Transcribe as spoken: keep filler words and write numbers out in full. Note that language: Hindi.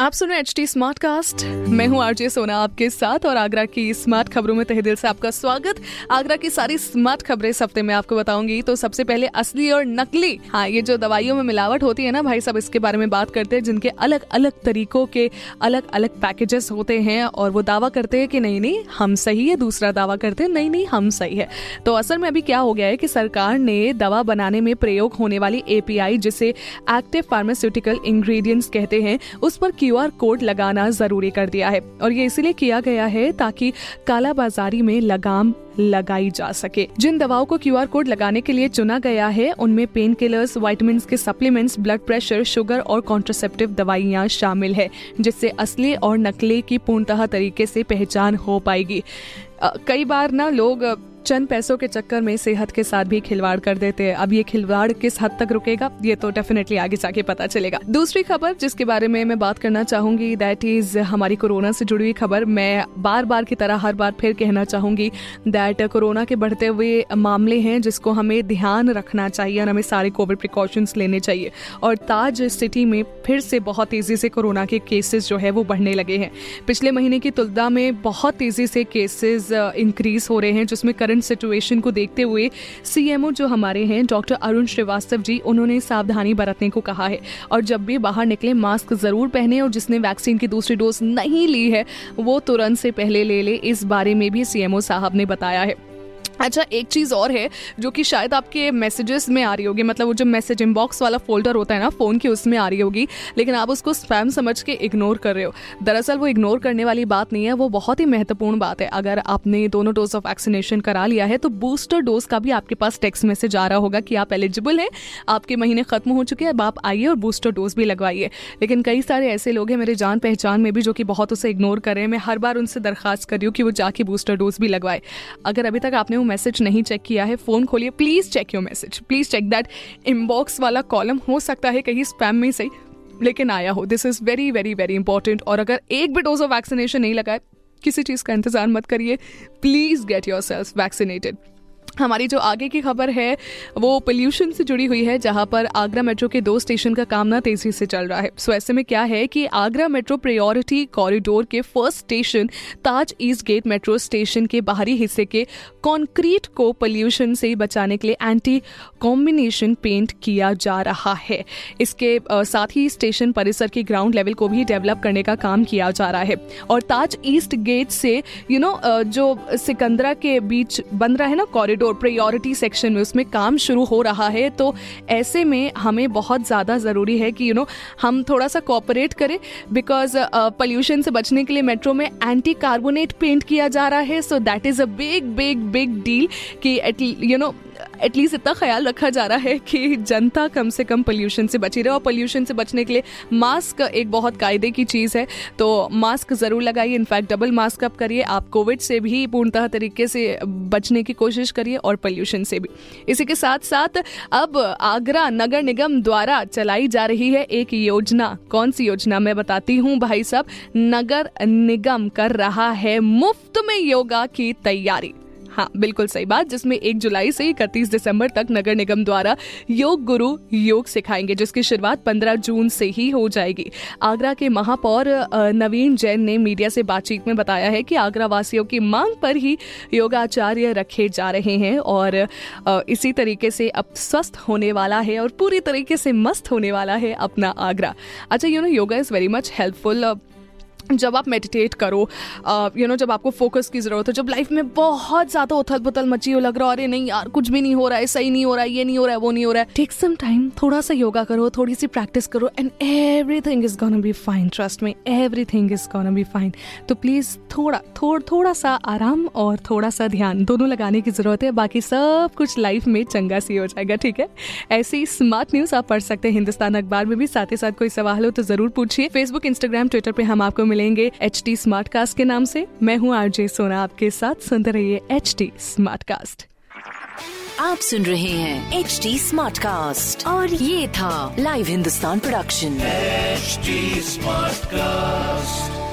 आप सुन रहे हैं एच टी स्मार्टकास्ट, मैं हूं आरजे सोना आपके साथ और आगरा की स्मार्ट खबरों में तहे दिल से आपका स्वागत। आगरा की सारी स्मार्ट खबरें इस हफ्ते में आपको बताऊंगी। तो सबसे पहले असली और नकली, हाँ ये जो दवाइयों में मिलावट होती है ना भाई साहब, इसके बारे में बात करते हैं, जिनके अलग अलग तरीकों के अलग अलग पैकेजेस होते हैं और वो दावा करते हैं कि नहीं नहीं हम सही है, दूसरा दावा करते हैं नहीं नहीं हम सही है। तो असल में अभी क्या हो गया है कि सरकार ने दवा बनाने में प्रयोग होने वाली ए पी आई, जिसे एक्टिव फार्मास्यूटिकल इंग्रेडिएंट्स कहते हैं, उस पर क्यूआर कोड लगाना जरूरी कर दिया है और ये इसलिए किया गया है ताकि कालाबाजारी में लगाम लगाई जा सके। जिन दवाओं को क्यूआर कोड लगाने के लिए चुना गया है उनमें पेन किलर्स, वाइटमिन के सप्लीमेंट्स, ब्लड प्रेशर, शुगर और कॉन्ट्रासेप्टिव दवाइयां शामिल है, जिससे असली और नकली की पूर्णतः तरीके से पहचान हो पाएगी। आ, कई बार ना लोग चंद पैसों के चक्कर में सेहत के साथ भी खिलवाड़ कर देते हैं। अब ये खिलवाड़ किस हद तक रुकेगा ये तो डेफिनेटली आगे जाके पता चलेगा। दूसरी खबर जिसके बारे में मैं बात करना चाहूंगी, दैट इज हमारी कोरोना से जुड़ी हुई खबर। मैं बार बार की तरह हर बार फिर कहना चाहूंगी दैट कोरोना के बढ़ते हुए मामले हैं जिसको हमें ध्यान रखना चाहिए और हमें सारे कोविड प्रिकॉशंस लेने चाहिए। और ताज सिटी में फिर से बहुत तेजी से कोरोना के केसेस जो है वो बढ़ने लगे हैं। पिछले महीने की तुलना में बहुत तेजी से केसेस इंक्रीज हो रहे हैं, जिसमें करंट सिचुएशन को देखते हुए सी एम ओ जो हमारे हैं डॉक्टर अरुण श्रीवास्तव जी, उन्होंने सावधानी बरतने को कहा है और जब भी बाहर निकले मास्क जरूर पहने और जिसने वैक्सीन की दूसरी डोज नहीं ली है वो तुरंत से पहले ले ले, इस बारे में भी सी एम ओ साहब ने बताया है। अच्छा, एक चीज़ और है जो कि शायद आपके मैसेजेस में आ रही होगी, मतलब वो जो मैसेज इनबॉक्स वाला फोल्डर होता है ना फ़ोन की, उसमें आ रही होगी, लेकिन आप उसको स्पैम समझ के इग्नोर कर रहे हो। दरअसल वो इग्नोर करने वाली बात नहीं है, वो बहुत ही महत्वपूर्ण बात है। अगर आपने दोनों डोज ऑफ वैक्सीनेशन करा लिया है तो बूस्टर डोज का भी आपके पास टेक्स्ट मैसेज आ रहा होगा कि आप एलिजिबल हैं, आपके महीने ख़त्म हो चुके हैं, अब आप आइए और बूस्टर डोज भी लगवाइए। लेकिन कई सारे ऐसे लोग हैं मेरे जान पहचान में भी जो कि बहुत उसे इग्नोर कर रहे हैं। मैं हर बार उनसे दरख्वास्त कर रही हूँ कि वो जाके बूस्टर डोज भी लगवाए। अगर अभी तक आपने मैसेज नहीं चेक किया है, फोन खोलिए, please check your message, please check that inbox वाला कॉलम। हो सकता है कहीं स्पैम में सही लेकिन आया हो। This is very very very important. और अगर एक भी डोज ऑफ वैक्सीनेशन नहीं लगाए, किसी चीज का इंतजार मत करिए, please get yourself vaccinated. हमारी जो आगे की खबर है वो पोल्यूशन से जुड़ी हुई है, जहां पर आगरा मेट्रो के दो स्टेशन का काम ना तेजी से चल रहा है। सो ऐसे में क्या है कि आगरा मेट्रो प्रायोरिटी कॉरिडोर के first station Taj east gate metro station के बाहरी हिस्से के कंक्रीट को पोल्यूशन से बचाने के लिए एंटी कॉम्बिनेशन पेंट किया जा रहा है। इसके साथ ही स्टेशन परिसर के ग्राउंड लेवल को भी डेवलप करने का काम किया जा रहा है। और ताज ईस्ट गेट से यू नो जो सिकंदरा के बीच बन रहा है ना कॉरिडोर और प्रायोरिटी सेक्शन में, उसमें काम शुरू हो रहा है। तो ऐसे में हमें बहुत ज़्यादा ज़रूरी है कि यू नो हम थोड़ा सा कोऑपरेट करें, बिकॉज पोल्यूशन से बचने के लिए मेट्रो में एंटी कार्बोनेट पेंट किया जा रहा है। So that is a big big big deal कि एट यू नो एटलीस्ट इतना ख्याल रखा जा रहा है कि जनता कम से कम पोल्यूशन से बची रहे। और पोल्यूशन से बचने के लिए मास्क एक बहुत कायदे की चीज़ है, तो मास्क ज़रूर लगाइए। इनफैक्ट डबल मास्क अप करिए, आप कोविड से भी पूर्णतः तरीके से बचने की कोशिश करिए और पोल्यूशन से भी। इसी के साथ साथ अब आगरा नगर निगम द्वारा चलाई जा रही है एक योजना। कौन सी योजना मैं बताती हूँ भाई साहब। नगर निगम कर रहा है मुफ्त में योगा की तैयारी। हाँ बिल्कुल सही बात, जिसमें एक जुलाई से इकतीस दिसंबर तक नगर निगम द्वारा योग गुरु योग सिखाएंगे, जिसकी शुरुआत पंद्रह जून से ही हो जाएगी। आगरा के महापौर नवीन जैन ने मीडिया से बातचीत में बताया है कि आगरा वासियों की मांग पर ही योगाचार्य रखे जा रहे हैं और इसी तरीके से अब स्वस्थ होने वाला है और पूरी तरीके से मस्त होने वाला है अपना आगरा। अच्छा, you know yoga is very much helpful. जब आप मेडिटेट करो, यू नो जब आपको फोकस की ज़रूरत हो, जब लाइफ में बहुत ज़्यादा उथल पुथल मची हो, लग रहा है अरे नहीं यार कुछ भी नहीं हो रहा है, सही नहीं हो रहा है, ये नहीं हो रहा है, वो नहीं हो रहा है, टेक सम टाइम, थोड़ा सा योगा करो, थोड़ी सी प्रैक्टिस करो and everything is gonna be fine. Trust me, everything is gonna be fine. तो प्लीज़ थोड़ा थोड़ा थोड़ा सा आराम और थोड़ा सा ध्यान दोनों लगाने की ज़रूरत है, बाकी सब कुछ लाइफ में चंगा सी हो जाएगा। ठीक है, ऐसी स्मार्ट न्यूज़ आप पढ़ सकते हैं हिंदुस्तान अखबार में भी। साथ ही साथ कोई सवाल हो तो ज़रूर पूछिए। फेसबुक, इंस्टाग्राम, ट्विटर पर हम आपको लेंगे एच टी स्मार्टकास्ट के नाम से। मैं हूँ आरजे सोना आपके साथ, सुनते रहिए एच टी स्मार्टकास्ट। आप सुन रहे हैं एच टी स्मार्टकास्ट और ये था live Hindustan production H T Smartcast.